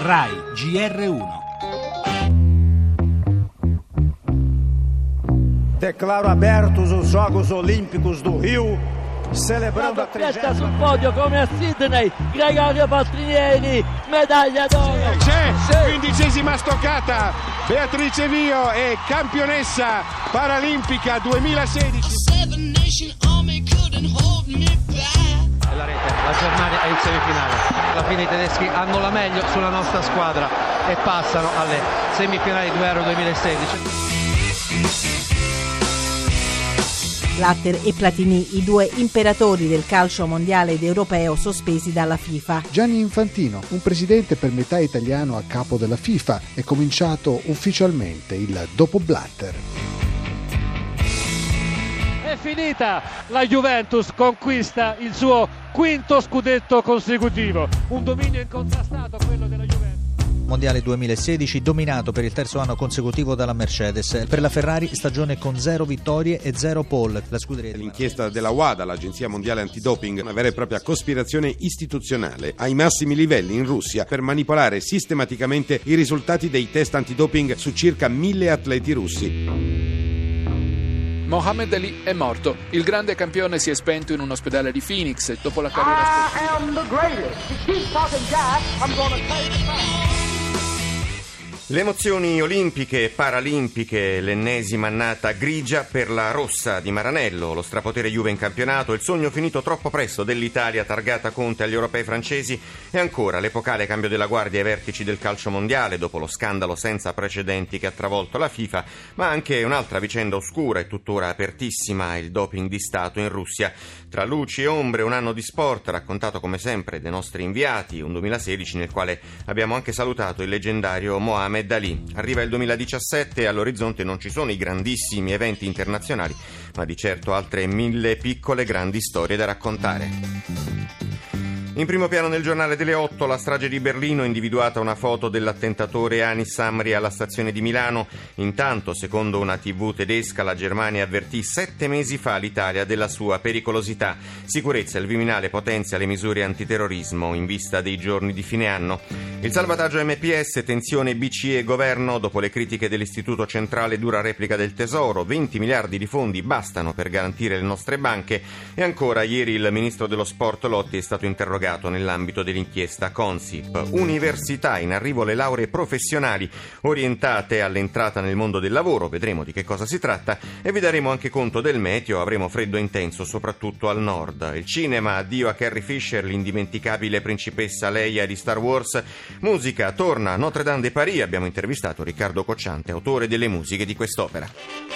Rai GR1. Declaro abertos os Jogos Olímpicos do Rio, celebrando a festa sul podio come a Sydney, Gregorio Pastrini, medaglia d'oro. C'è, quindicesima stoccata, Beatrice Vio è campionessa paralimpica 2016. E la rete, la Germania è in semifinale, alla fine i tedeschi hanno la meglio sulla nostra squadra e passano alle semifinali di Euro 2016. Blatter e Platini, i due imperatori del calcio mondiale ed europeo sospesi dalla FIFA. Gianni Infantino, un presidente per metà italiano a capo della FIFA, è cominciato ufficialmente il dopo Blatter. È finita, la Juventus conquista il suo quinto scudetto consecutivo, un dominio incontrastato quello della Juventus. Mondiale 2016 dominato per il terzo anno consecutivo dalla Mercedes, per la Ferrari stagione con 0 vittorie e 0 pole. La scuderia L'inchiesta della WADA, l'agenzia mondiale antidoping, una vera e propria cospirazione istituzionale ai massimi livelli in Russia per manipolare sistematicamente i risultati dei test antidoping su circa 1.000 atleti russi. Mohamed Ali è morto. Il grande campione si è spento in un ospedale di Phoenix dopo la carriera sportiva. Le emozioni olimpiche e paralimpiche, l'ennesima annata grigia per la rossa di Maranello, lo strapotere Juve in campionato, il sogno finito troppo presto dell'Italia targata Conte agli europei francesi e ancora l'epocale cambio della guardia ai vertici del calcio mondiale dopo lo scandalo senza precedenti che ha travolto la FIFA, ma anche un'altra vicenda oscura e tuttora apertissima, il doping di Stato in Russia. Tra luci e ombre un anno di sport raccontato come sempre dai nostri inviati, un 2016 nel quale abbiamo anche salutato il leggendario Mohamed Ali. Arriva il 2017 e all'orizzonte non ci sono i grandissimi eventi internazionali, ma di certo altre 1.000 piccole grandi storie da raccontare. In primo piano nel giornale delle 8, la strage di Berlino, individuata una foto dell'attentatore Anis Amri alla stazione di Milano. Intanto, secondo una TV tedesca, la Germania avvertì 7 mesi fa l'Italia della sua pericolosità. Sicurezza, il Viminale potenzia le misure antiterrorismo in vista dei giorni di fine anno. Il salvataggio MPS, tensione BCE e governo, dopo le critiche dell'Istituto Centrale dura replica del Tesoro, 20 miliardi di fondi bastano per garantire le nostre banche. E ancora, ieri il ministro dello sport Lotti è stato interrogato nell'ambito dell'inchiesta Consip. Università, in arrivo le lauree professionali orientate all'entrata nel mondo del lavoro, vedremo di che cosa si tratta e vi daremo anche conto del meteo, avremo freddo intenso soprattutto al nord. Il cinema, addio a Carrie Fisher, l'indimenticabile principessa Leia di Star Wars. Musica, torna Notre-Dame de Paris, abbiamo intervistato Riccardo Cocciante, autore delle musiche di quest'opera.